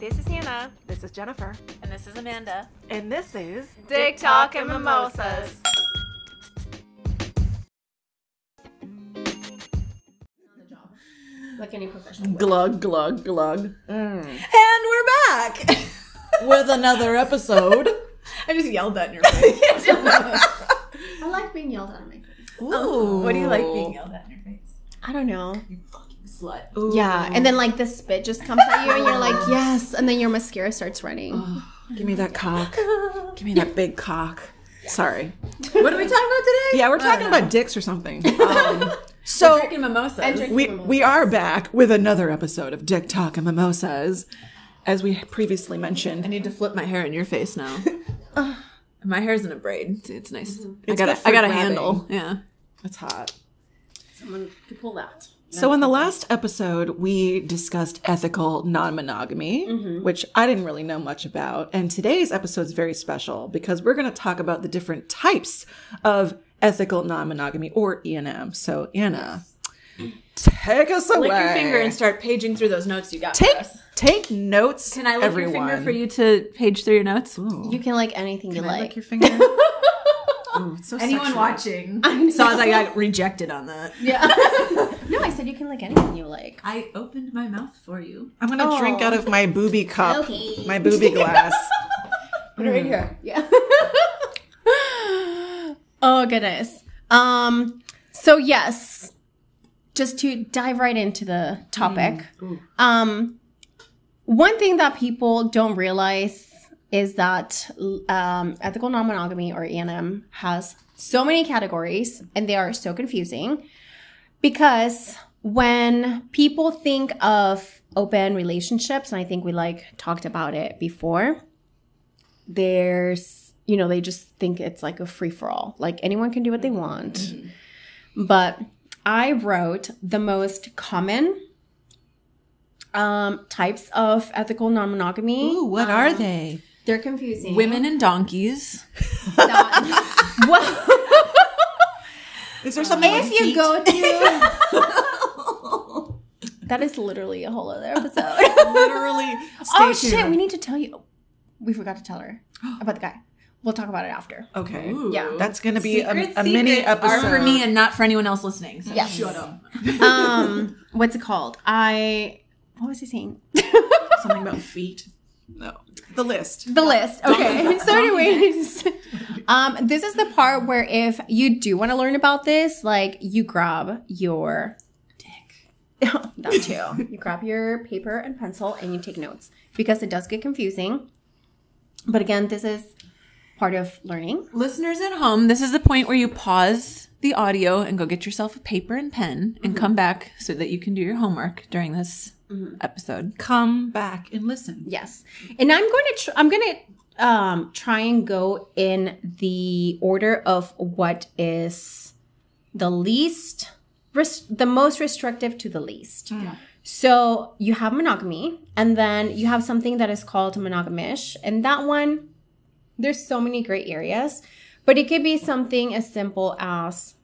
This is Hannah. This is Jennifer. And this is Amanda. And this is Dick Talk and Mimosas. Like any professional. Glug, glug, glug. Mm. And we're back. With another episode. I just yelled that in your face. I like being yelled at in my face. Ooh. What do you like being yelled at in your face? I don't know. You fucking slut. Ooh. Yeah. And then like the spit just comes at you and you're like, yes. And then your mascara starts running. Oh, give me that cock. Give me that big cock. Sorry. What are we talking about today? Yeah, we're talking about dicks or something. So drinking mimosas. And drinking we are back with another episode of Dick Talk and Mimosas, as we previously mentioned. I need to flip my hair in your face now. My hair's in a braid. It's nice. Mm-hmm. I got a handle. Yeah, that's hot. Someone could pull that. So in the last episode, we discussed ethical non-monogamy, which I didn't really know much about. And today's episode is very special because we're going to talk about the different types of ethical non-monogamy, or ENM. So Anna, take us away. Lick your finger and start paging through those notes you got for us. Take notes, everyone. Can I lick your finger for you to page through your notes? Ooh. You can lick anything you like. Can I lick your finger? Ooh, so anyone watching saw that I got rejected on that. Yeah. No, I said you can lick anything you like. I opened my mouth for you. I'm going to drink out of my booby cup, okay. My booby glass. Put it right here. Yeah. Oh, goodness. So, yes, just to dive right into the topic. One thing that people don't realize is that ethical non-monogamy, or ENM, has so many categories, and they are so confusing because when people think of open relationships, and I think we talked about it before, there's, they just think it's like a free-for-all. Like anyone can do what they want. Mm-hmm. But I wrote the most common types of ethical non-monogamy. Ooh, what are they? They're confusing. Women and donkeys. Is there something if you feet? Go to... That is literally a whole other episode. Literally. Shit. We need to tell you. We forgot to tell her about the guy. We'll talk about it after. Okay. Ooh. Yeah. That's going to be a mini episode. Are for me and not for anyone else listening. So yes. Shut up. What's it called? What was he saying? Something about feet. No. The list. The list. Okay. So anyways, this is the part where if you do want to learn about this, you grab your dick. That too. You grab your paper and pencil and you take notes because it does get confusing. But again, this is part of learning. Listeners at home, this is the point where you pause the audio and go get yourself a paper and pen and come back so that you can do your homework during this episode. Come back and listen. Yes. And I'm going to try and go in the order of what is the least, the most restrictive to the least. Yeah. So you have monogamy, and then you have something that is called monogamish. And that one, there's so many gray areas, but it could be something as simple as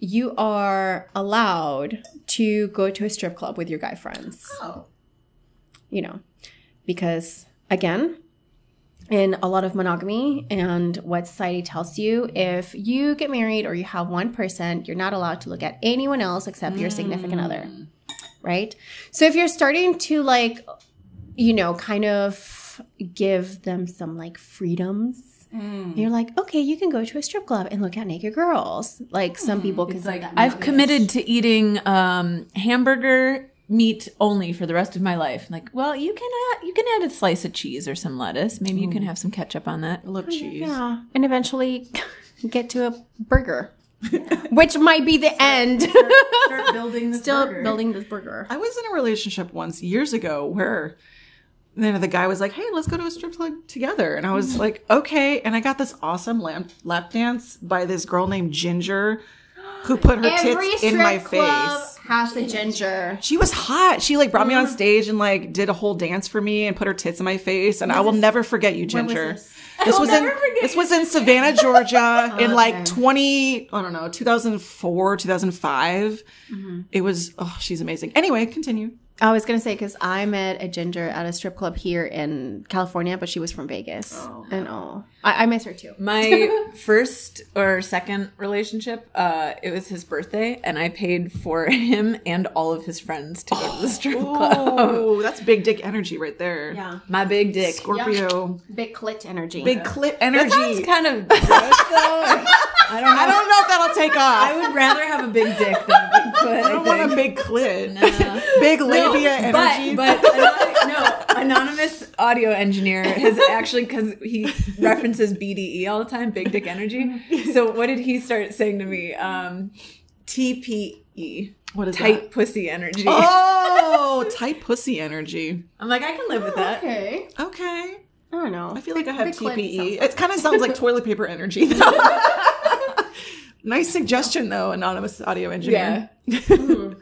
you are allowed to go to a strip club with your guy friends. Oh. Because, again, in a lot of monogamy and what society tells you, if you get married or you have one person, you're not allowed to look at anyone else except your significant other, right? So if you're starting to, kind of give them some, freedoms, you're like, okay, you can go to a strip club and look at naked girls. Some people can say that. I've committed to eating hamburger meat only for the rest of my life. You can add a slice of cheese or some lettuce. Maybe you can have some ketchup on that. I love cheese. Yeah, and eventually get to a burger, which might be the end. Start building this burger. Still building this burger. I was in a relationship once years ago where... then the guy was like, hey, let's go to a strip club together. And I was like, okay. And I got this awesome lap dance by this girl named Ginger who put her tits in my face. Has a Ginger. She was hot. She brought me on stage and did a whole dance for me and put her tits in my face. And I will never forget you, Ginger. This was in Savannah, Georgia, in 2004, 2005. It was she's amazing. Anyway, continue. I was going to say, because I met a ginger at a strip club here in California, but she was from Vegas. Oh. And I miss her too. My first or second relationship, it was his birthday, and I paid for him and all of his friends to go to the strip club. Oh, that's big dick energy right there. Yeah. My big dick. Scorpio. Yeah. Big clit energy. Big clit energy. That sounds kind of gross, though. I don't know if that'll take off. I would rather have a big dick than a big clit. I don't want a big clit. No. Big labia energy. But anonymous audio engineer has actually, because he references BDE all the time, big dick energy. So what did he start saying to me? TPE. What is tight that? Pussy energy. Oh, tight pussy energy. I'm like, I can live with that. Okay. I don't know. I feel like I have TPE. It kind of sounds like toilet paper energy. Nice suggestion, though, anonymous audio engineer. Yeah.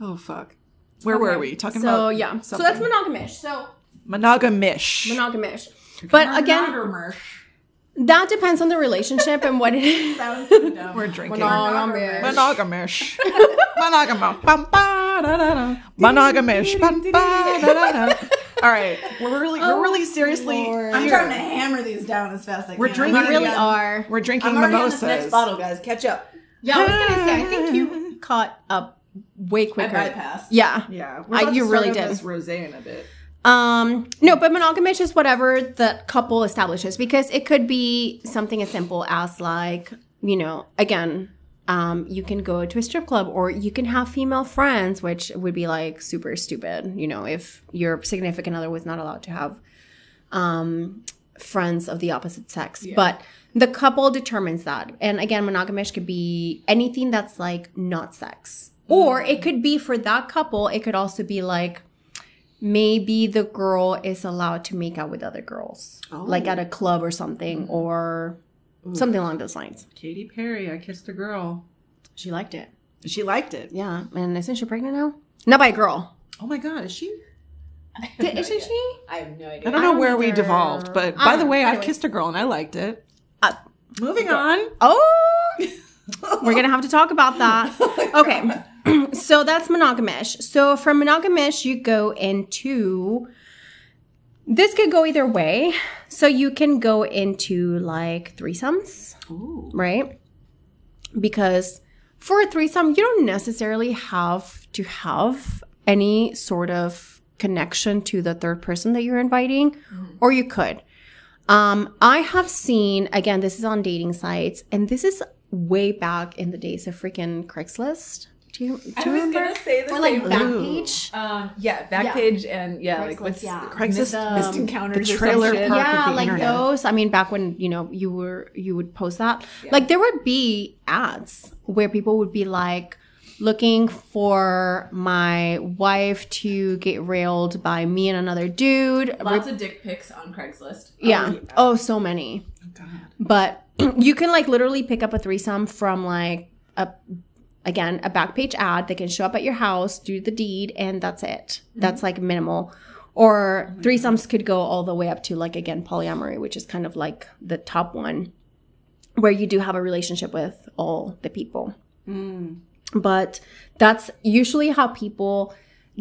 Oh, fuck. Where were we? Talking about yeah. Something. So that's monogamish. So monogamish. But again, that depends on the relationship and what it is. We're drinking. Monogamish. Monogamish. All right, we're really seriously. Lord. I'm trying to hammer these down as fast as I can. We really are. We're drinking mimosas. On this next bottle, guys, catch up. Yeah, I was gonna say. I think you caught up way quicker. I bypassed. Yeah. You really did. This rosé in a bit. No, but monogamish is whatever the couple establishes, because it could be something as simple as, like, you know, again. You can go to a strip club, or you can have female friends, which would be like super stupid, you know, if your significant other was not allowed to have friends of the opposite sex. Yeah. But the couple determines that. And again, monogamish could be anything that's like not sex. Mm-hmm. Or it could be, for that couple, it could also be like, maybe the girl is allowed to make out with other girls, like at a club or something, or... Ooh. Something along those lines. Katy Perry, I kissed a girl. She liked it. Yeah. And isn't she pregnant now? Not by a girl. Oh my God, is she? Isn't she? I have no idea. I don't know where we devolved, but by the way, I kissed a girl and I liked it. Moving on. Oh! We're going to have to talk about that. Okay. So that's monogamish. So from monogamish, you go into... This could go either way. So you can go into like threesomes, Ooh. Right? Because for a threesome, you don't necessarily have to have any sort of connection to the third person that you're inviting, or you could. I have seen, again, this is on dating sites, and this is way back in the days of freaking Craigslist. Do you remember? I was going to say this. Or like Backpage. Yeah, Backpage and Craigslist, like what's Craigslist missed encounters, the trailer park of the like internet. Those. I mean, back when, you know, you would post that. Yeah. Like there would be ads where people would be like, looking for my wife to get railed by me and another dude. Lots of dick pics on Craigslist. Yeah. Oh, so many. Oh, God. But you can like literally pick up a threesome from like a Backpage ad that can show up at your house, do the deed, and that's it. Mm-hmm. That's like minimal. Or threesomes could go all the way up to like, again, polyamory, which is kind of like the top one, where you do have a relationship with all the people. Mm. But that's usually how people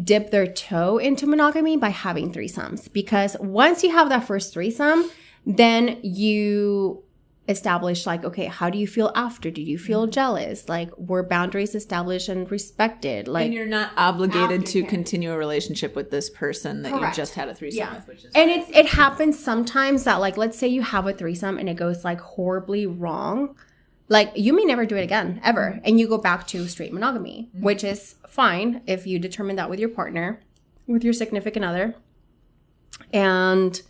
dip their toe into monogamy, by having threesomes. Because once you have that first threesome, then you... establish like, okay, how do you feel after? Do you feel jealous? Like, were boundaries established and respected? Like, and you're not obligated to continue a relationship with this person that you just had a threesome with, which is it happens sometimes that, like, let's say you have a threesome and it goes like horribly wrong, like you may never do it again ever, and you go back to straight monogamy, which is fine if you determine that with your partner, with your significant other, and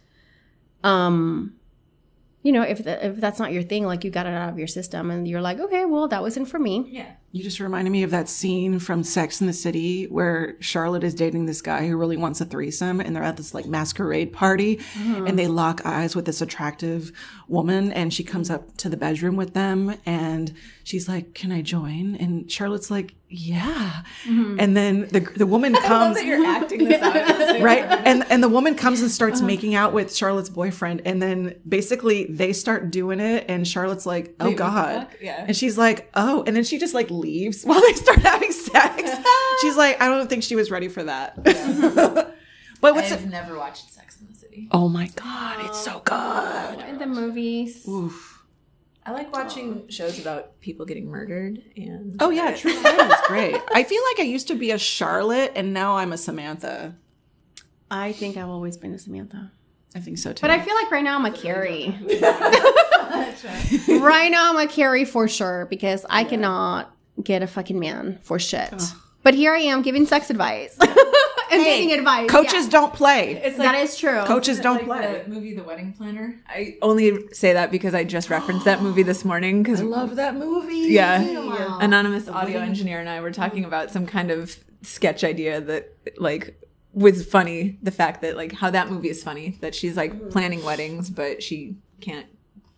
you know, if that's not your thing, like you got it out of your system and you're like, okay, well, that wasn't for me. Yeah. You just reminded me of that scene from Sex and the City where Charlotte is dating this guy who really wants a threesome, and they're at this like masquerade party, and they lock eyes with this attractive woman, and she comes up to the bedroom with them and she's like, can I join? And Charlotte's like, yeah. Mm-hmm. And then the woman comes. I love that you're acting this out. Right? And the woman comes and starts making out with Charlotte's boyfriend. And then basically they start doing it. And Charlotte's like, oh, God. Yeah. And she's like, oh. And then she just like leaves while they start having sex. She's like, I don't think she was ready for that. Yeah. But I've never watched Sex in the City. Oh my God, it's so good. And the movies. Oof. I like watching shows about people getting murdered. And oh yeah, True Crime is great. I feel like I used to be a Charlotte and now I'm a Samantha. I think I've always been a Samantha. I think so too. But I feel like right now I'm a Carrie. Right now I'm a Carrie for sure because I cannot get a fucking man for shit. Oh. But here I am giving sex advice. And dating advice. Coaches don't play. It's like, that is true. Coaches don't play. The movie The Wedding Planner. I only say that because I just referenced that movie this morning. I love that movie. Yeah. Wow. Anonymous audio engineer and I were talking about some kind of sketch idea that like was funny. The fact that like how that movie is funny. That she's like planning weddings, but she can't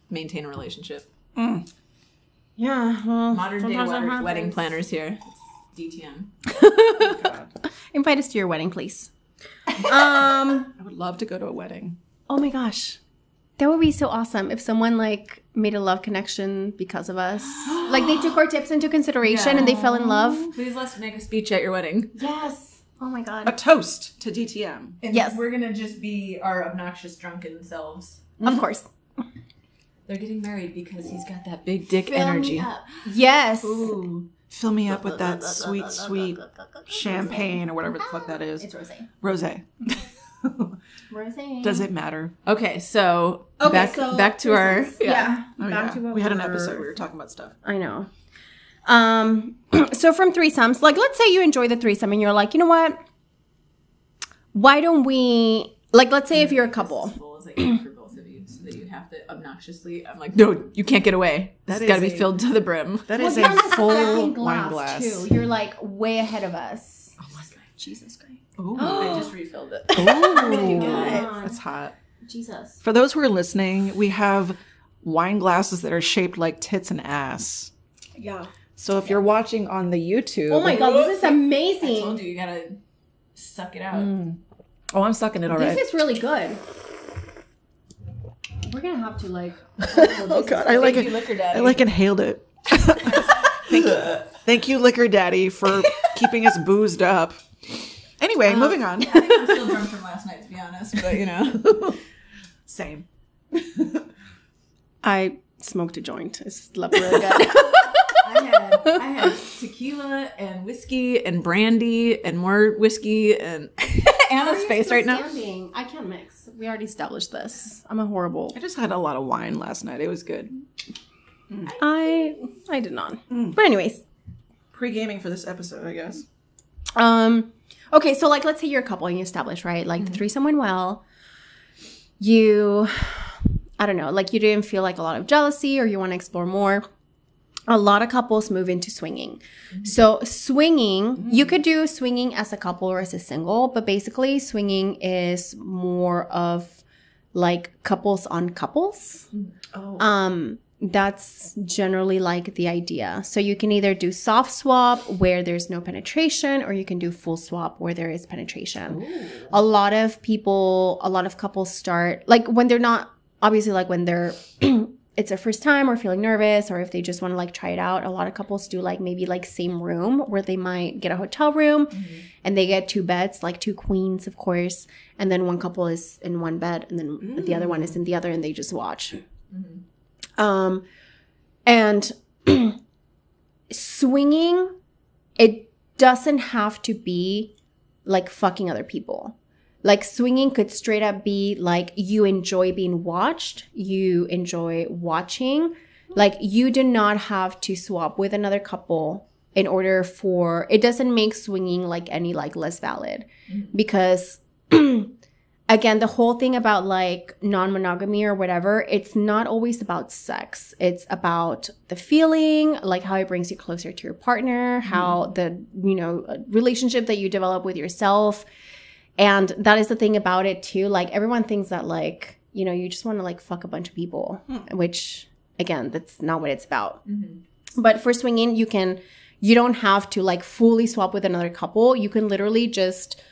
maintain a relationship. Mm. Yeah. Well, modern day wedding planners here. DTM. Oh, God. Invite us to your wedding, please. I would love to go to a wedding. Oh my gosh. That would be so awesome if someone like made a love connection because of us. Like they took our tips into consideration and they fell in love. Please let's make a speech at your wedding. Yes. Oh my God. A toast to DTM. And we're going to just be our obnoxious drunken selves. Mm-hmm. Of course. They're getting married because he's got that big dick energy. Yes. Ooh. Fill me up with that sweet, sweet champagne or whatever the fuck that is. It's rosé. Rosé. Rosé. Does it matter? Okay, so back to our... We had an episode. We were talking about stuff. I know. So from threesomes, like let's say you enjoy the threesome and you're like, you know what? Why don't we... Like let's say if you're a couple... that obnoxiously I'm like, no, you can't get away. That's gotta be filled to the brim. That is a full wine glass too. You're like way ahead of us. Oh my God. Jesus Christ. Oh, I just refilled it. Oh, that's hot. Jesus. For those who are listening, we have wine glasses that are shaped like tits and ass. Yeah. So if you're watching on the YouTube, oh my God, this is amazing. I told you gotta suck it out. Oh, I'm sucking it already. This is really good. We're going to have to like... Oh God, I like it. I like inhaled it. Thank you, Liquor Daddy, for keeping us boozed up. Anyway, moving on. Yeah, I think I'm still drunk from last night, to be honest, but you know. Same. I smoked a joint. It slept really good. I had tequila and whiskey and brandy and more whiskey and... Anna's face right now. I can't mix. We already established this. I'm a horrible. I just had a lot of wine last night. It was good. Mm. I did not. Mm. But anyways, pre-gaming for this episode, I guess. Okay, so like let's say you're a couple and you establish, right? Like the threesome went well. You I don't know, like you didn't feel like a lot of jealousy or you want to explore more. A lot of couples move into swinging. So swinging, you could do swinging as a couple or as a single, but basically swinging is more of like couples on couples. Oh. That's generally like the idea. So you can either do soft swap where there's no penetration or you can do full swap where there is penetration. Ooh. A lot of couples start like when they're not, obviously like when they're... it's their first time or feeling nervous or if they just want to like try it out. A lot of couples do like maybe like same room where they might get a hotel room and they get two beds, like two queens, of course. And then one couple is in one bed and then the other one is in the other and they just watch. And swinging, it doesn't have to be like fucking other people. Like swinging could straight up be like you enjoy being watched, you enjoy watching. Like you do not have to swap with another couple in order for, it doesn't make swinging like any like less valid. Because again, the whole thing about like non-monogamy or whatever, it's not always about sex. It's about the feeling, like how it brings you closer to your partner, how the, you know, relationship that you develop with yourself. And that is the thing about it, too. Like, everyone thinks that, like, you know, you just want to, like, fuck a bunch of people, which, again, that's not what it's about. But for swinging, you don't have to, like, fully swap with another couple. You can literally just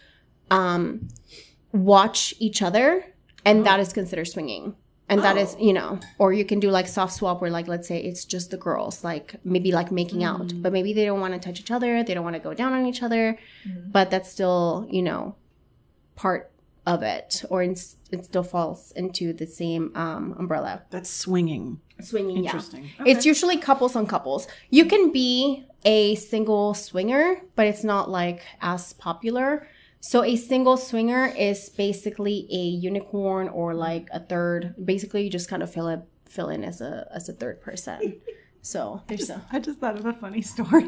watch each other, and that is considered swinging. And that is, you know, or you can do like soft swap where like, let's say it's just the girls, like maybe like making out, but maybe they don't want to touch each other. They don't want to go down on each other, but that's still, you know, part of it, or it still falls into the same umbrella. That's swinging. Swinging, interesting. Yeah. Okay. It's usually couples on couples. You can be a single swinger, but it's not like as popular. So a single swinger is basically a unicorn or like a third. Basically, you just kind of fill in as a third person. So there's I just thought of a funny story.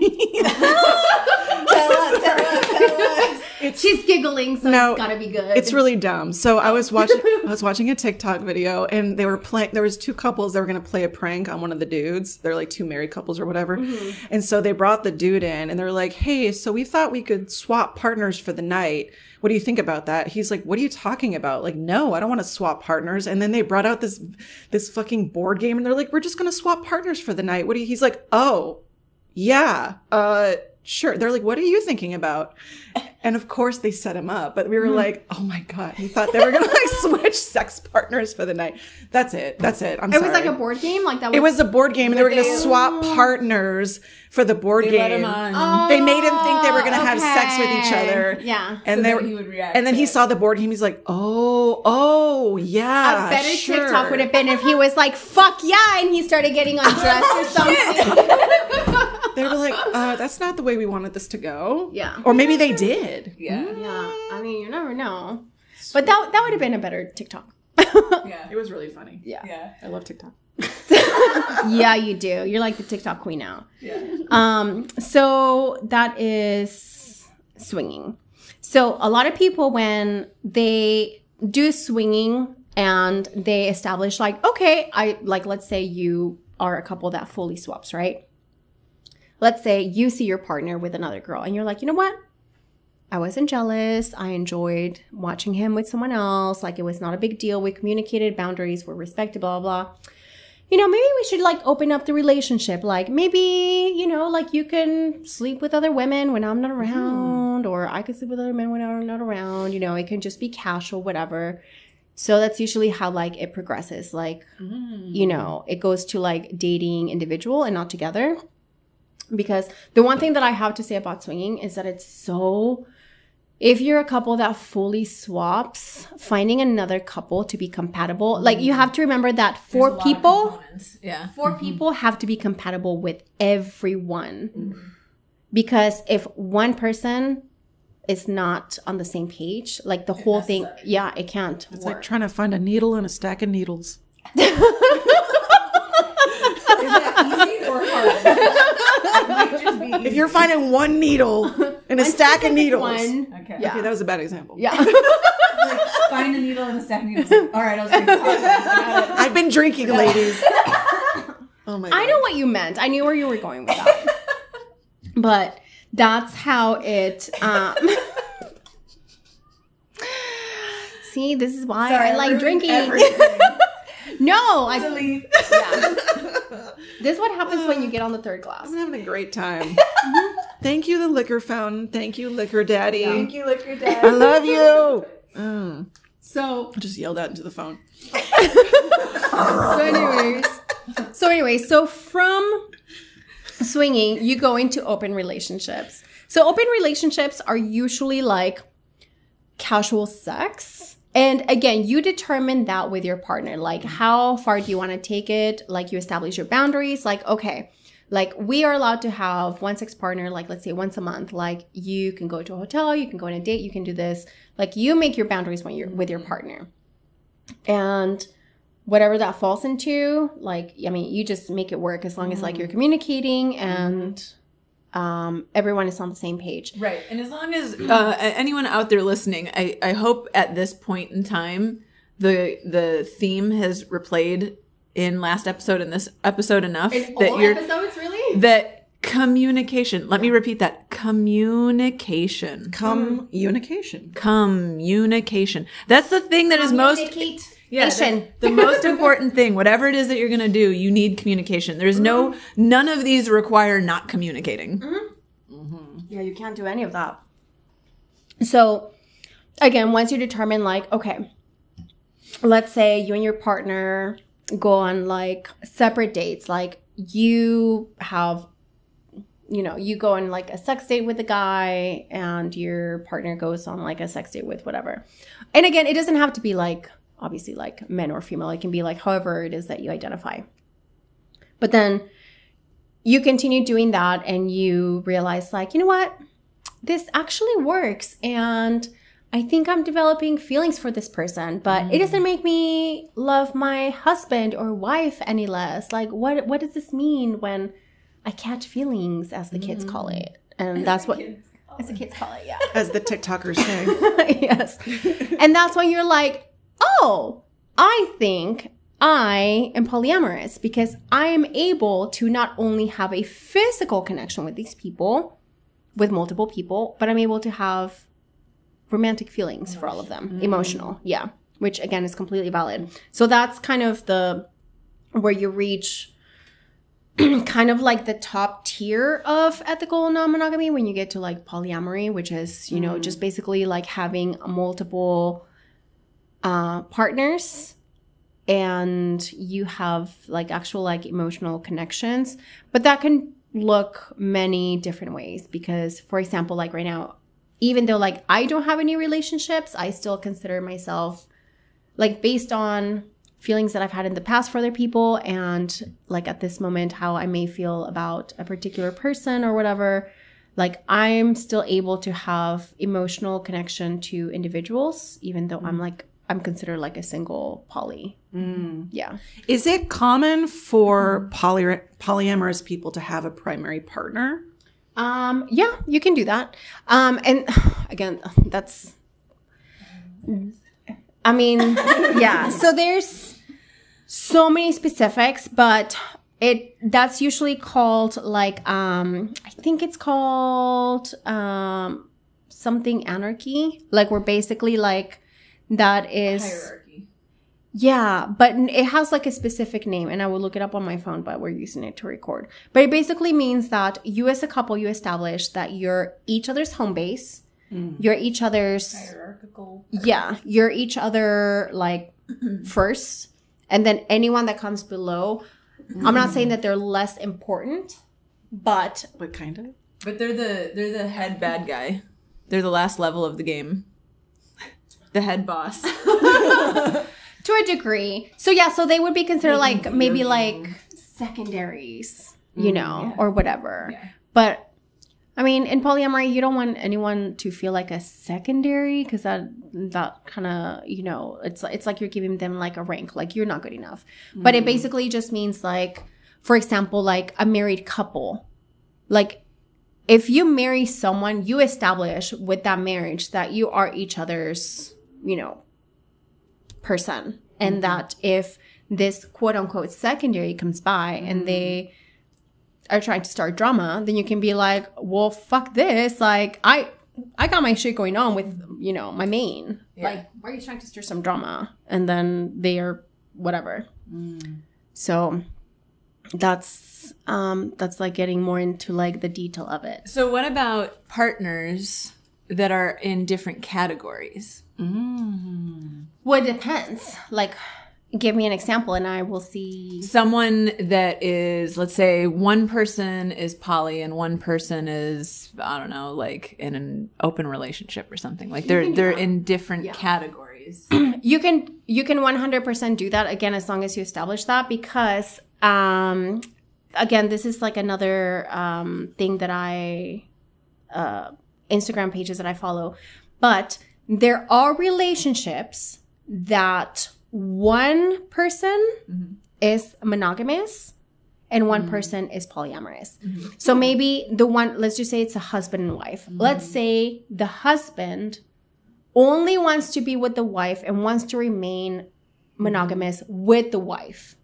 Tell us. She's giggling, so it's gotta be good. It's really dumb. So I was watching a TikTok video, and they were playing. There was two couples that were gonna play a prank on one of the dudes. They're like two married couples or whatever, and so they brought the dude in, and they're like, "Hey, so we thought we could swap partners for the night. What do you think about that?" He's like, "What are you talking about? Like, no, I don't want to swap partners." And then they brought out this fucking board game, and they're like, "We're just gonna swap partners for the night. What do you?" He's like, "Oh, yeah, sure." They're like, "What are you thinking about?" And of course they set him up, but we were like, oh my God, he thought they were gonna like switch sex partners for the night. That's it. I'm sorry. It was like a board game? It was a board game, and they were gonna swap partners for the board game. Let him on. Oh, they made him think they were gonna have sex with each other. Yeah. And so then he would react. And then he saw the board game, he's like, oh yeah. I bet a TikTok would have been if he was like, fuck yeah, and he started getting undressed or something. They were like, that's not the way we wanted this to go. Yeah. Or maybe they did. Yeah. I mean, you never know. But that would have been a better TikTok. Yeah. It was really funny. Yeah. I love TikTok. Yeah, you do. You're like the TikTok queen now. Yeah. So that is swinging. So a lot of people, when they do swinging and they establish like, okay, let's say you are a couple that fully swaps, right? Let's say you see your partner with another girl and you're like, you know what? I wasn't jealous. I enjoyed watching him with someone else. Like, it was not a big deal. We communicated, boundaries were respected, blah, blah, blah. You know, maybe we should like open up the relationship. Like, maybe, you know, like you can sleep with other women when I'm not around, or I could sleep with other men when I'm not around. You know, it can just be casual, whatever. So that's usually how like it progresses. Like, you know, it goes to like dating individual and not together. Because the one thing that I have to say about swinging is that it's so... If you're a couple that fully swaps, finding another couple to be compatible, like you have to remember that four people have to be compatible with everyone. Because if one person is not on the same page, like the whole thing, it can't work. It's like trying to find a needle in a stack of needles. Is that easy or hard? If you're finding one needle in a stack of needles. Okay, that was a bad example. Yeah. Like, find a needle in a stack of needles. All right, I'll drink. I've been drinking, ladies. Oh my God. I know what you meant. I knew where you were going with that. But that's how it... See, this is why I like drinking. No, I believe. Yeah. This is what happens when you get on the third glass. I'm having a great time. Thank you, the Liquor Fountain. Thank you, Liquor Daddy. Yeah. Thank you, Liquor Daddy. I love you. So I just yelled out into the phone. So from swinging, you go into open relationships. So open relationships are usually like casual sex. And again, you determine that with your partner. Like, how far do you want to take it? Like, you establish your boundaries. Like, okay, like we are allowed to have one sex partner, like let's say once a month. Like, you can go to a hotel, you can go on a date, you can do this. Like, you make your boundaries when you're with your partner. And whatever that falls into, like, I mean, you just make it work as long as like you're communicating and... everyone is on the same page. Right. And as long as anyone out there listening, I hope at this point in time, the theme has replayed in last episode and this episode enough. In that all episodes, really? That communication. Let me repeat that. Communication. Communication. Communication. That's the thing that is most... Yeah, the most important thing, whatever it is that you're going to do, you need communication. There's none of these require not communicating. Yeah, you can't do any of that. So, again, once you determine like, okay, let's say you and your partner go on like separate dates, like you have, you know, you go on like a sex date with a guy and your partner goes on like a sex date with whatever. And again, it doesn't have to be like, obviously, like men or female. It can be like however it is that you identify. But then you continue doing that and you realize like, you know what, this actually works. And I think I'm developing feelings for this person, but it doesn't make me love my husband or wife any less. Like, what does this mean when I catch feelings, as the kids call it? And that's what, as the kids call it, yeah. As the TikTokers say. Yes. And that's when you're like, oh, I think I am polyamorous because I am able to not only have a physical connection with these people, with multiple people, but I'm able to have romantic feelings for all of them, emotional, yeah, which again is completely valid. So that's kind of the where you reach kind of like the top tier of ethical non-monogamy when you get to like polyamory, which is, you know, just basically like having multiple partners and you have like actual like emotional connections. But that can look many different ways because, for example, like right now, even though like I don't have any relationships, I still consider myself like based on feelings that I've had in the past for other people and like at this moment how I may feel about a particular person or whatever, like I'm still able to have emotional connection to individuals even though I'm considered like a single poly. Yeah. Is it common for polyamorous people to have a primary partner? Yeah, you can do that. And again, that's, I mean, yeah. So there's so many specifics, but that's usually called like, I think it's called, something anarchy. Like we're basically like, that is hierarchy. Yeah, but it has like a specific name and I will look it up on my phone, but we're using it to record. But it basically means that you as a couple, you establish that you're each other's home base. You're each other's hierarchical. Yeah, you're each other like first, and then anyone that comes below, I'm not saying that they're less important, but kind of. But they're the head bad guy. They're the last level of the game. The head boss. To a degree. So yeah, so they would be considered like maybe like secondaries, you know, or whatever. Yeah. But I mean, in polyamory, you don't want anyone to feel like a secondary because that kind of, you know, it's like you're giving them like a rank, like you're not good enough. But it basically just means like, for example, like a married couple, like if you marry someone, you establish with that marriage that you are each other's, you know, person, and that if this quote unquote secondary comes by and they are trying to start drama, then you can be like, well, fuck this, like I got my shit going on with, you know, my main, like why are you trying to stir some drama? And then they are whatever. So that's like getting more into like the detail of it. So what about partners that are in different categories? Well, it depends. Like, give me an example and I will see. Someone that is, let's say one person is poly and one person is, I don't know, like in an open relationship or something. Like they're in different categories. You can 100% do that, again, as long as you establish that, because again, this is like another thing that Instagram pages that I follow, but there are relationships that one person is monogamous and one person is polyamorous. So maybe the one, let's just say it's a husband and wife. Let's say the husband only wants to be with the wife and wants to remain monogamous with the wife.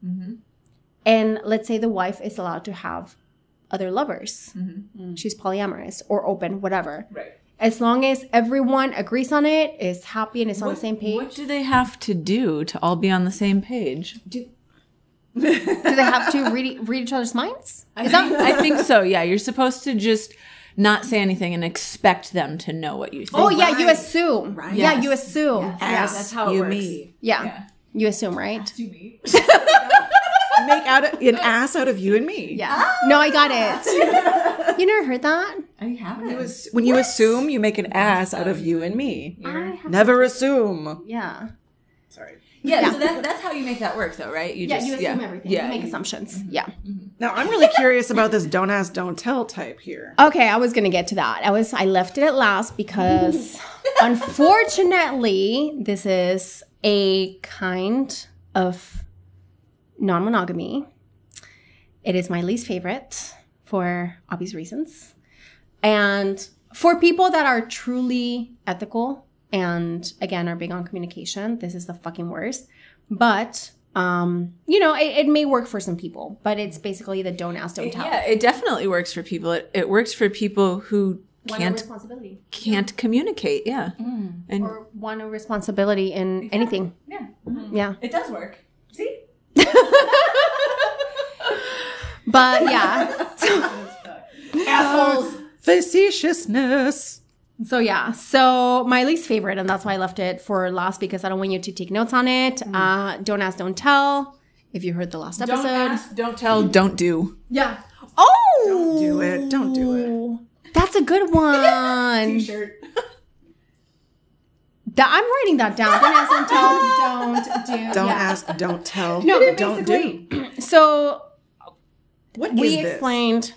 And let's say the wife is allowed to have other lovers. She's polyamorous or open, whatever. Right. As long as everyone agrees on it, is happy, and is on the same page. What do they have to do to all be on the same page? Do they have to read each other's minds? I think so, yeah. You're supposed to just not say anything and expect them to know what you think. Oh, yeah, you assume. Right. Yeah, you assume. Yes. That's how it works. Me. Yeah. You assume, right? Assuming. Make out an ass out of you and me. Yeah. Ah! No, I got it. You never heard that? I haven't. When you assume, you make an ass out of you and me. Yeah. Never assume. Yeah. Sorry. Yeah, yeah. So that's how you make that work, though, right? You assume everything. Yeah. You make assumptions. Mm-hmm. Yeah. Mm-hmm. Now, I'm really curious about this don't ask, don't tell type here. Okay, I was going to get to that. I left it at last because, unfortunately, this is a kind of non-monogamy. It is my least favorite for obvious reasons. And for people that are truly ethical and, again, are big on communication, this is the fucking worst. But, it may work for some people. But it's basically the don't ask, don't tell. Yeah, it definitely works for people. It works for people who can't communicate, yeah. Mm. Or want no responsibility in anything. Yeah. Mm-hmm. Yeah. It does work. See? But yeah. Assholes. Facetiousness. So yeah. So my least favorite, and that's why I left it for last because I don't want you to take notes on it. Mm-hmm. Don't ask, don't tell. If you heard the last episode. Don't ask, don't tell, don't do. Yeah. Oh! Don't do it. Don't do it. That's a good one. T-shirt. I'm writing that down. Don't ask, don't tell, don't do. Don't ask, don't tell, no, don't do. So what we explained,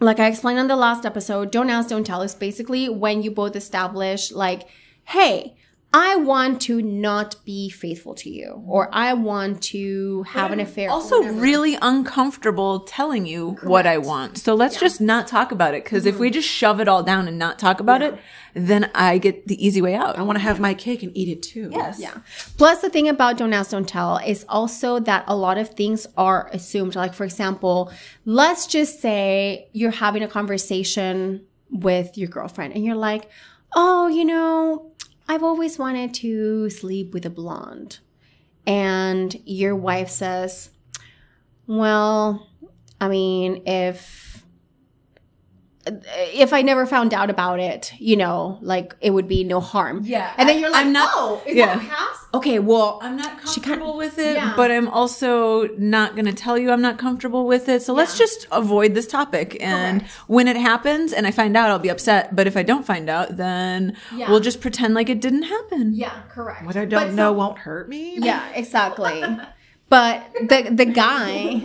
like I explained on the last episode, don't ask, don't tell is basically when you both establish like, hey, I want to not be faithful to you, or I want to have an affair. Also really uncomfortable telling you Correct. What I want. So let's just not talk about it, because if we just shove it all down and not talk about it, then I get the easy way out. I want to have my cake and eat it too. Yes. Yeah. Plus the thing about don't ask, don't tell is also that a lot of things are assumed. Like, for example, let's just say you're having a conversation with your girlfriend and you're like, oh, I've always wanted to sleep with a blonde. And your wife says, well, I mean, if I never found out about it, like it would be no harm. Yeah. And then you're like, is that a pass? Okay, well. I'm not comfortable with it, but I'm also not going to tell you I'm not comfortable with it. So let's just avoid this topic. And when it happens and I find out, I'll be upset. But if I don't find out, then we'll just pretend like it didn't happen. Yeah, correct. What I don't know won't hurt me. Yeah, exactly. But the guy...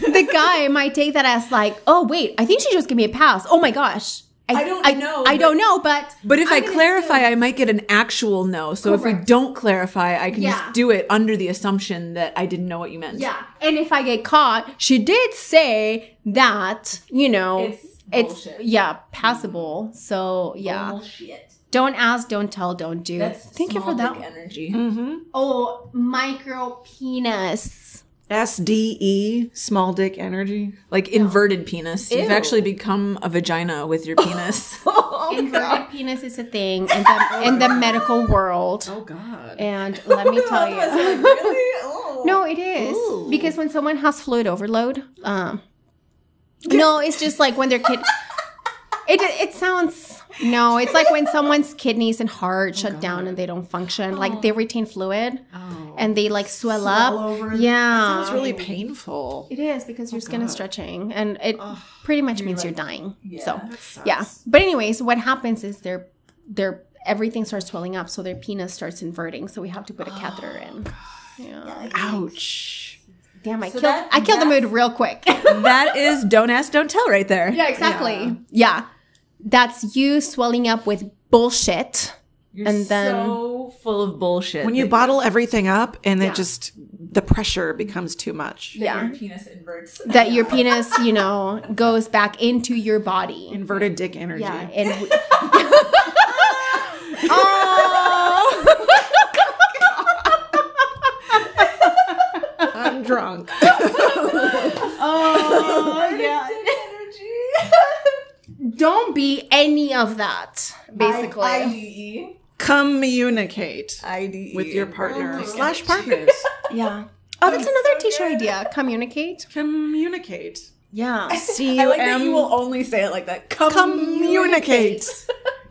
The guy might take that as like, oh, wait, I think she just gave me a pass. Oh, my gosh. I don't know. I don't know, but... But if I clarify, I might get an actual no. So Correct. If I don't clarify, I can just do it under the assumption that I didn't know what you meant. Yeah. And if I get caught, she did say that, it's passable. So, yeah. Bullshit. Don't ask, don't tell, don't do. Thank you for that energy. Mm-hmm. Oh, micro penis. SDE, small dick energy. Like inverted penis. Ew. You've actually become a vagina with your penis. Inverted penis is a thing in the medical world. Oh, God. And let me tell you. Like, really? Oh. No, it is. Ooh. Because when someone has fluid overload, no, it's just like when their kid... It sounds... No, it's like when someone's kidneys and heart shut down and they don't function. Oh. Like, they retain fluid and they, like, swell up. Over. Yeah. It sounds really painful. It is, because your skin is stretching. And it pretty much means you're dying. Yeah, so, yeah. But anyways, what happens is everything starts swelling up. So their penis starts inverting. So we have to put a catheter in. God. Yeah. Ouch. Damn, I killed the mood real quick. That is don't ask, don't tell right there. Yeah, exactly. Yeah. That's you swelling up with bullshit. You're and then so full of bullshit. When you bottle everything up and then just the pressure becomes too much. That your penis inverts. That your penis, goes back into your body. Inverted dick energy. Yeah. And oh! I'm drunk. Oh, yeah. Don't be any of that, basically. IDE. Communicate. IDE. With your partner /partners. Yeah. Oh, that's another t-shirt idea. Communicate. Communicate. Yeah. I like that you will only say it like that. Communicate.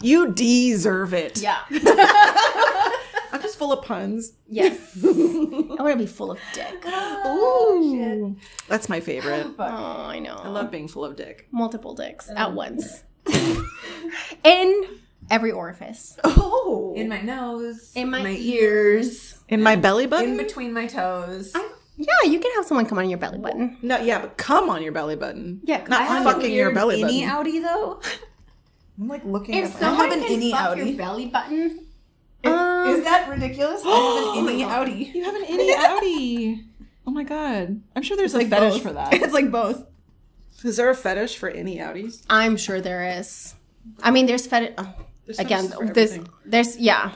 You deserve it. Yeah. I'm just just full of puns. Yes. I want to be full of dick. Oh, ooh, shit. That's my favorite. Oh, I know. I love being full of dick. Multiple dicks at once. In every orifice. Oh. In my nose. In my ears. In my belly button. In between my toes. Yeah, you can have someone come on your belly button. No, yeah, but come on your belly button. Yeah, not fucking your belly button. Innie outie though. I'm like looking. If someone can innie fuck your belly button, is that ridiculous? I have an innie outie. You have an innie outie. Oh my god! I'm sure there's like fetish for that. It's like both. Is there a fetish for innie outies? I'm sure there is. I mean, there's fetish. Again, there's yeah.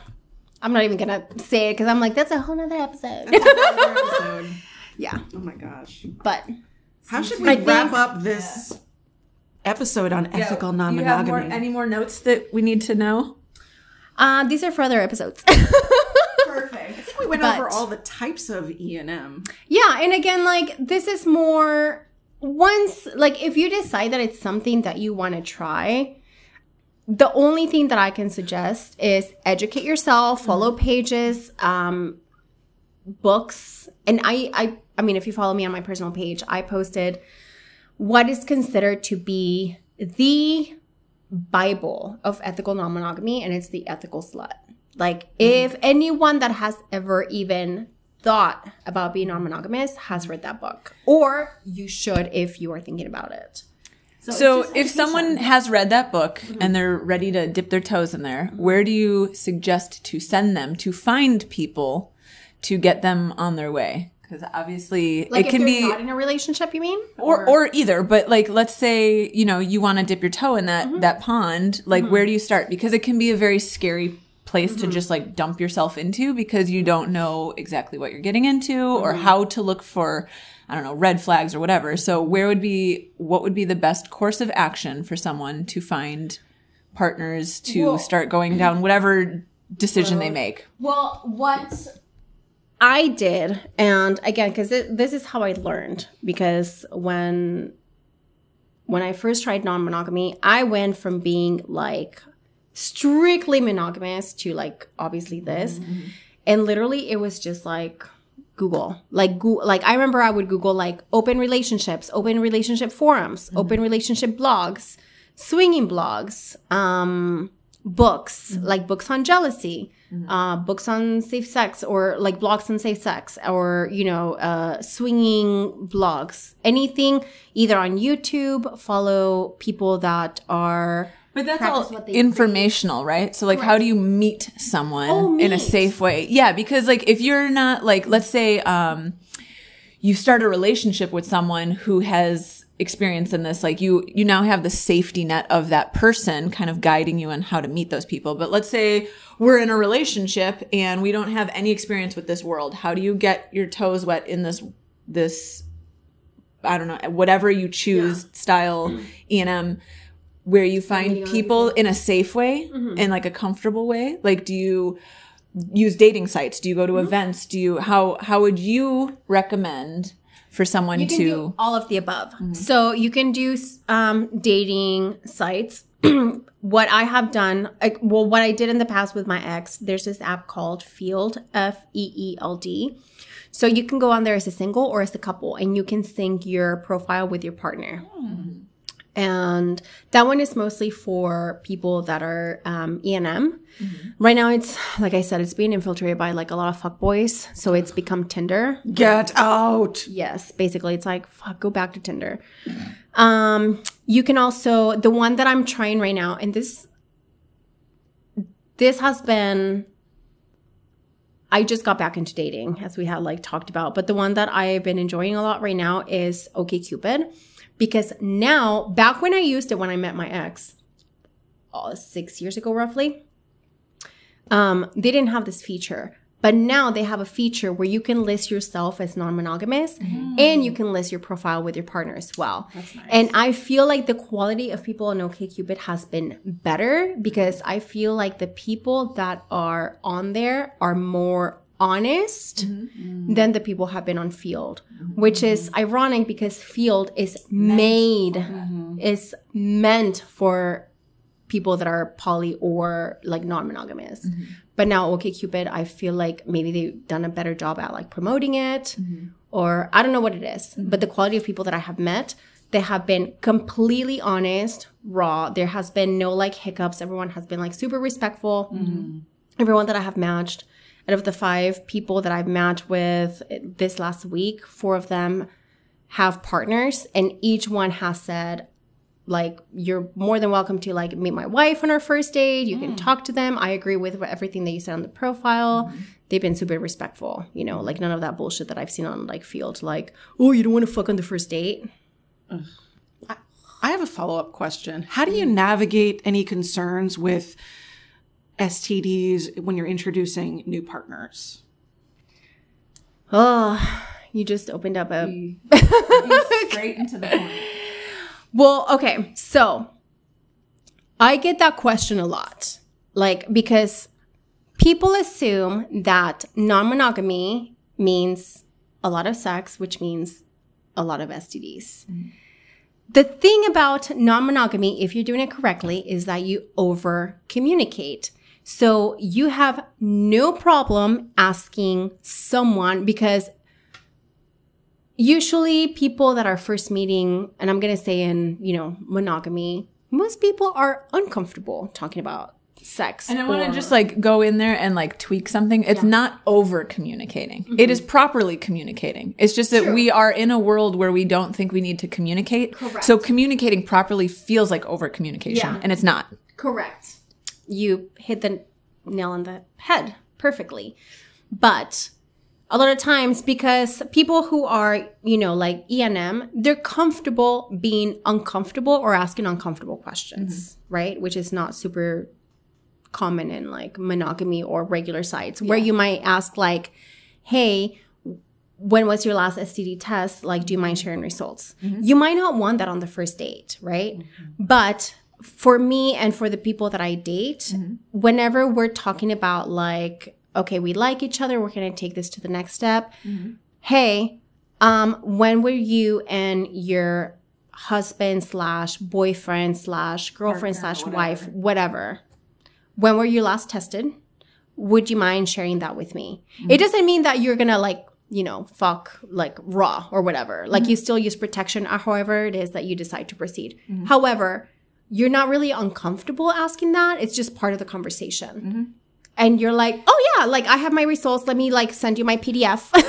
I'm not even gonna say it because I'm like that's a whole nother episode. That's a whole nother episode. Yeah. Oh my gosh. But how should we wrap up this episode on ethical non-monogamy? Do you have any more notes that we need to know? These are for other episodes. Perfect. We went over all the types of ENM. Yeah, and again, like this is more once, like if you decide that it's something that you want to try. The only thing that I can suggest is educate yourself, follow pages, books. And I mean, if you follow me on my personal page, I posted what is considered to be the Bible of ethical non-monogamy, and it's the ethical slut. Like, if anyone that has ever even thought about being non-monogamous has read that book, or you should if you are thinking about it. So if someone has read that book and they're ready to dip their toes in there, where do you suggest to send them to find people to get them on their way? Because obviously like it can be not in a relationship, you mean? Or either. But like, let's say, you know, you want to dip your toe in that pond. Like, where do you start? Because it can be a very scary place to just like dump yourself into because you don't know exactly what you're getting into or how to look for, I don't know, red flags or whatever. So what would be the best course of action for someone to find partners to start going down whatever decision they make? Well, what I did, and again, because this is how I learned, because when I first tried non-monogamy, I went from being like strictly monogamous to like obviously this. And literally it was just like, Google, I remember I would Google like open relationships, open relationship forums, open relationship blogs, swinging blogs, books, like books on jealousy, books on safe sex, or like blogs on safe sex, or, you know, swinging blogs, anything, either on YouTube, follow people that are... But that's all informational, right? So, like, how do you meet someone in a safe way? Yeah, because, like, if you're not, like, let's say you start a relationship with someone who has experience in this, like, you now have the safety net of that person kind of guiding you on how to meet those people. But let's say we're in a relationship and we don't have any experience with this world. How do you get your toes wet in this, I don't know, whatever you choose style, ENM, where you find people in a safe way, in like a comfortable way? Like, do you use dating sites? Do you go to events? Do you how would you recommend for someone to do all of the above? So you can do dating sites. What I have done, what I did in the past with my ex, there's this app called Field, F-E-E-L-D. So you can go on there as a single or as a couple, and you can sync your profile with your partner. And that one is mostly for people that are ENM. Right now, it's, like I said, it's being infiltrated by, like, a lot of fuckboys. So it's become Tinder. Get out. Yes. Basically, it's like, fuck, go back to Tinder. You can also, the one that I'm trying right now, and this has been, I just got back into dating, as we had, like, talked about. But the one that I've been enjoying a lot right now is OkCupid. Because now, back when I used it, when I met my ex, 6 years ago roughly, they didn't have this feature. But now they have a feature where you can list yourself as non-monogamous and you can list your profile with your partner as well. That's nice. And I feel like the quality of people on OkCupid has been better because I feel like the people that are on there are more honest than the people have been on Field, which is ironic because Field is meant for people that are poly or like non-monogamous. Mm-hmm. But now OkCupid, I feel like maybe they've done a better job at like promoting it, mm-hmm. or I don't know what it is, mm-hmm. but the quality of people that I have met, they have been completely honest, raw. There has been no like hiccups. Everyone has been like super respectful. Mm-hmm. Everyone that I have matched, out of the 5 people that I've matched with this last week, 4 of them have partners, and each one has said, like, you're more than welcome to like meet my wife on our first date. You can talk to them. I agree with everything that you said on the profile. Mm-hmm. They've been super respectful, you know, like none of that bullshit that I've seen on like Field, like, oh, you don't want to fuck on the first date. Ugh. I have a follow-up question. How do you navigate any concerns with STDs when you're introducing new partners? Oh, you just opened up a... you straight into the point. Well, okay. So I get that question a lot, like, because people assume that non-monogamy means a lot of sex, which means a lot of STDs. Mm-hmm. The thing about non-monogamy, if you're doing it correctly, is that you over-communicate. So you have no problem asking someone, because usually people that are first meeting, and I'm going to say in, you know, monogamy, most people are uncomfortable talking about sex. And I want to just like go in there and like tweak something. It's not over communicating. Mm-hmm. It is properly communicating. It's just that we are in a world where we don't think we need to communicate. Correct. So communicating properly feels like over communication, and it's not. Correct. You hit the nail on the head perfectly. But a lot of times, because people who are, you know, like ENM, they're comfortable being uncomfortable or asking uncomfortable questions, right? Which is not super common in like monogamy or regular sites, where you might ask like, hey, when was your last STD test? Like, do you mind sharing results? Mm-hmm. You might not want that on the first date, right? Mm-hmm. But for me and for the people that I date, whenever we're talking about like, okay, we like each other, we're going to take this to the next step. Mm-hmm. Hey, when were you and your husband slash boyfriend slash girlfriend slash wife, whatever, when were you last tested? Would you mind sharing that with me? Mm-hmm. It doesn't mean that you're going to like, you know, fuck like raw or whatever. Like you still use protection, however it is that you decide to proceed. Mm-hmm. However, you're not really uncomfortable asking that. It's just part of the conversation. Mm-hmm. And you're like, oh, yeah, like I have my results. Let me like send you my PDF. Right.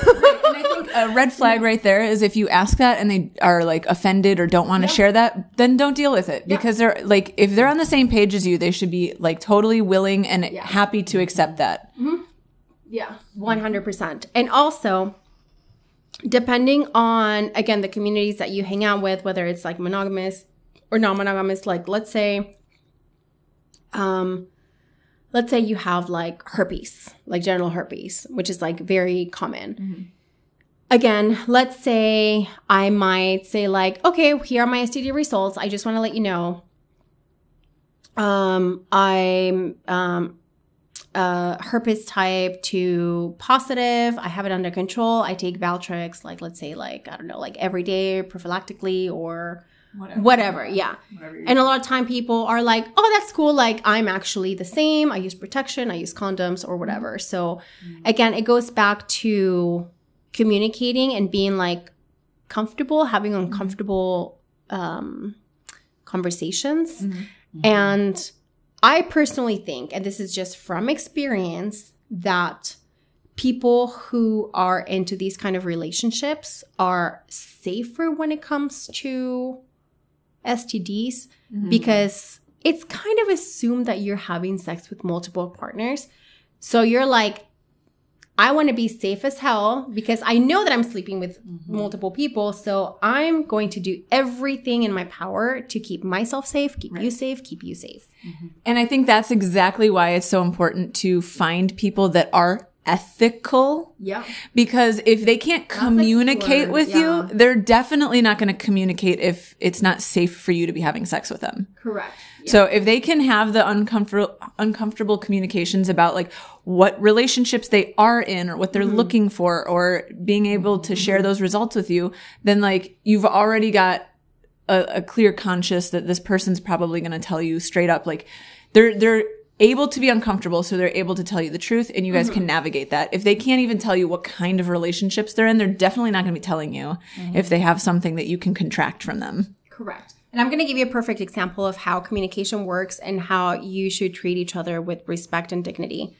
And I think a red flag right there is if you ask that and they are like offended or don't want to share that, then don't deal with it. Because they're like, if they're on the same page as you, they should be like totally willing and happy to accept that. Mm-hmm. Yeah, 100%. And also, depending on, again, the communities that you hang out with, whether it's like monogamous or non-monogamous, like let's say you have like herpes, like genital herpes, which is like very common. Mm-hmm. Again, let's say I might say like, okay, here are my STD results. I just want to let you know, I'm herpes type 2 positive. I have it under control. I take Valtrex, like let's say like, I don't know, like every day prophylactically or whatever, yeah. Whatever. And a lot of time people are like, oh, that's cool. Like, I'm actually the same. I use protection. I use condoms or whatever. So, again, it goes back to communicating and being, like, comfortable, having uncomfortable conversations. Mm-hmm. Mm-hmm. And I personally think, and this is just from experience, that people who are into these kind of relationships are safer when it comes to STDs, because it's kind of assumed that you're having sex with multiple partners. So you're like, I want to be safe as hell because I know that I'm sleeping with multiple people. So I'm going to do everything in my power to keep myself safe, keep you safe, keep you safe. Mm-hmm. And I think that's exactly why it's so important to find people that are ethical, because if they can't communicate with you, they're definitely not going to communicate if it's not safe for you to be having sex with them. Correct. Yeah. So if they can have the uncomfortable communications about like what relationships they are in or what they're looking for, or being able to share those results with you, then like you've already got a clear conscience that this person's probably going to tell you straight up, like, they're able to be uncomfortable, so they're able to tell you the truth, and you guys can navigate that. If they can't even tell you what kind of relationships they're in, they're definitely not going to be telling you if they have something that you can contract from them. Correct. And I'm going to give you a perfect example of how communication works and how you should treat each other with respect and dignity.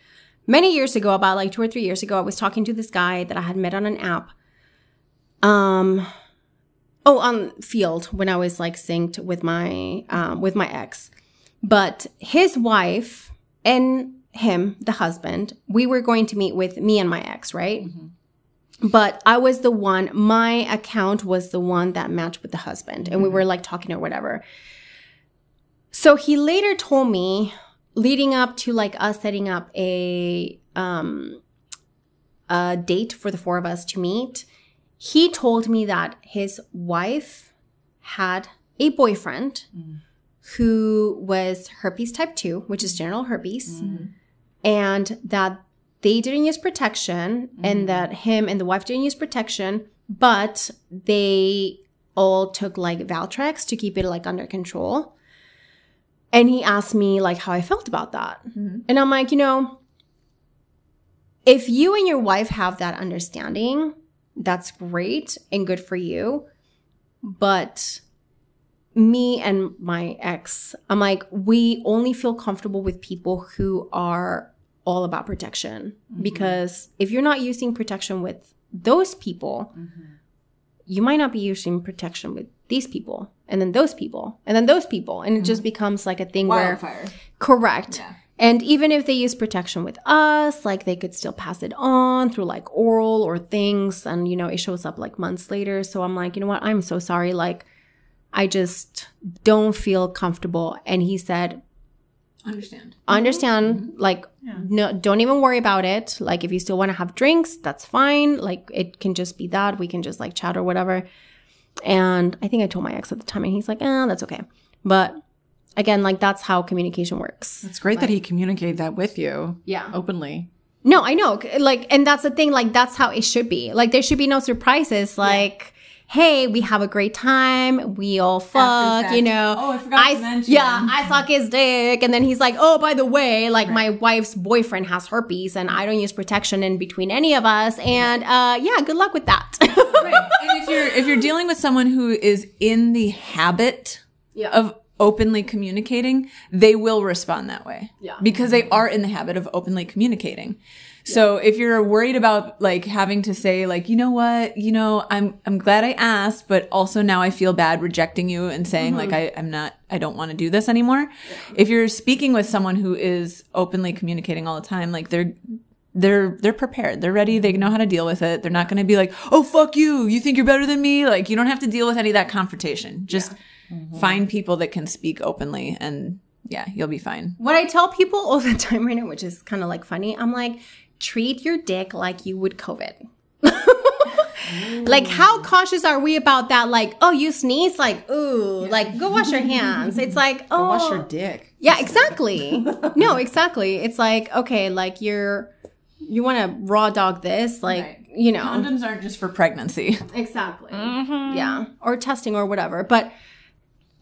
Many years ago, about like 2 or 3 years ago, I was talking to this guy that I had met on an app. On Field, when I was like synced with my ex. But his wife and him, the husband, we were going to meet with me and my ex, right? Mm-hmm. But I was the one, my account was the one that matched with the husband. And we were like talking or whatever. So he later told me, leading up to like us setting up a date for the four of us to meet, he told me that his wife had a boyfriend who was herpes type 2, which is genital herpes, and that they didn't use protection, and that him and the wife didn't use protection, but they all took like Valtrex to keep it like under control. And he asked me like how I felt about that. And I'm like, you know, if you and your wife have that understanding, that's great and good for you. But me and my ex, I'm like, we only feel comfortable with people who are all about protection. Because if you're not using protection with those people, you might not be using protection with these people, and then those people, and then those people. And it just becomes like a thing wildfire. Correct. Yeah. And even if they use protection with us, like they could still pass it on through like oral or things. And, you know, it shows up like months later. So I'm like, you know what? I'm so sorry. Like, I just don't feel comfortable. And he said, understand. Like, no, don't even worry about it. Like, if you still want to have drinks, that's fine. Like, it can just be that. We can just like chat or whatever. And I think I told my ex at the time, and he's like, that's okay. But again, like, that's how communication works. It's great that he communicated that with you. Yeah. Openly. No, I know. Like, and that's the thing. Like, that's how it should be. Like, there should be no surprises. Like, hey, we have a great time. We all fuck, you know. Oh, I forgot to mention. Yeah, I suck his dick. And then he's like, oh, by the way, like my wife's boyfriend has herpes and I don't use protection in between any of us. And yeah, good luck with that. And if you're dealing with someone who is in the habit of openly communicating, they will respond that way. Yeah. Because they are in the habit of openly communicating. So if you're worried about like having to say like, you know what, you know, I'm glad I asked, but also now I feel bad rejecting you and saying like, I don't want to do this anymore. Yeah. If you're speaking with someone who is openly communicating all the time, like they're prepared. They're ready. They know how to deal with it. They're not going to be like, oh, fuck you. You think you're better than me? Like, you don't have to deal with any of that confrontation. Just find people that can speak openly, and yeah, you'll be fine. What I tell people all the time right now, which is kind of like funny, I'm like, treat your dick like you would COVID. Like, how cautious are we about that? Like, oh, you sneeze? Like, ooh, like, go wash your hands. It's like, oh. Go wash your dick. Yeah, exactly. No, exactly. It's like, okay, like you want to raw dog this, like, you know. Condoms aren't just for pregnancy. Exactly. Yeah, or testing or whatever. But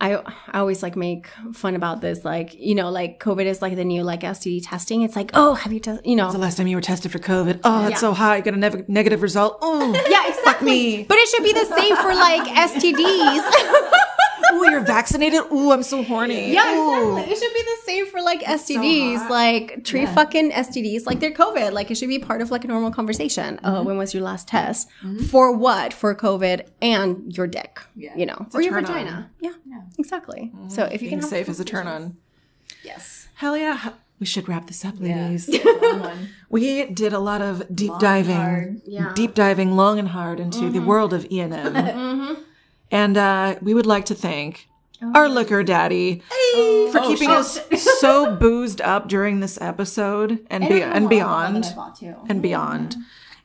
I always like make fun about this, like, you know, like COVID is like the new like STD testing. It's like, oh, have you you know, when's the last time you were tested for COVID? Oh, it's so high. I got a negative result. Oh, yeah, exactly. Fuck me. But it should be the same for like STDs. Oh, you're vaccinated. Oh, I'm so horny. Yeah, exactly. It should be the same for like STDs. So like treat fucking STDs like they're COVID. Like it should be part of like a normal conversation. When was your last test? For what? For COVID and your dick. Yeah. You know, or your vagina. Yeah. Yeah, exactly. So if you can have safe is a turn on. Yes. Hell yeah. We should wrap this up, ladies. Yeah. We did a lot of deep diving long and hard into the world of ENM. And we would like to thank our liquor daddy for keeping us so boozed up during this episode and beyond.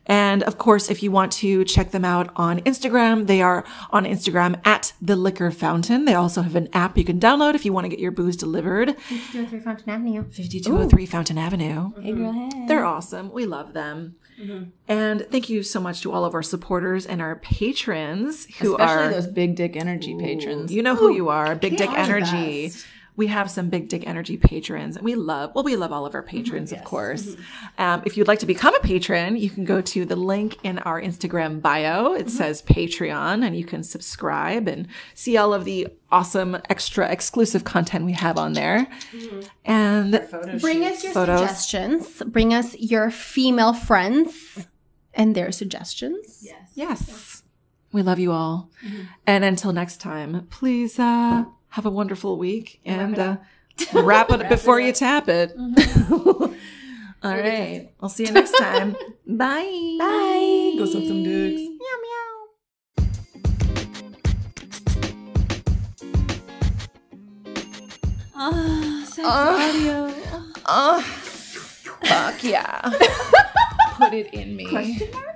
And of course, if you want to check them out on Instagram, they are on Instagram at The Liquor Fountain. They also have an app you can download if you want to get your booze delivered. 5203 Fountain Avenue. 5203 Fountain Avenue. Hey, girl, hey. They're awesome. We love them. Mm-hmm. And thank you so much to all of our supporters and our patrons who especially those big dick energy patrons. You know who you are. Big dick energy. We have some big dick energy patrons, and we love all of our patrons, of course. Mm-hmm. If you'd like to become a patron, you can go to the link in our Instagram bio. It says Patreon, and you can subscribe and see all of the awesome extra exclusive content we have on there. And bring us your suggestions. Bring us your female friends and their suggestions. Yes. We love you all. And until next time, please, have a wonderful week and wrap it up before you tap it. All right. I'll see you next time. Bye. Bye. Go suck some dicks. Meow, meow. Audio. Fuck yeah. Put it in me. Question mark?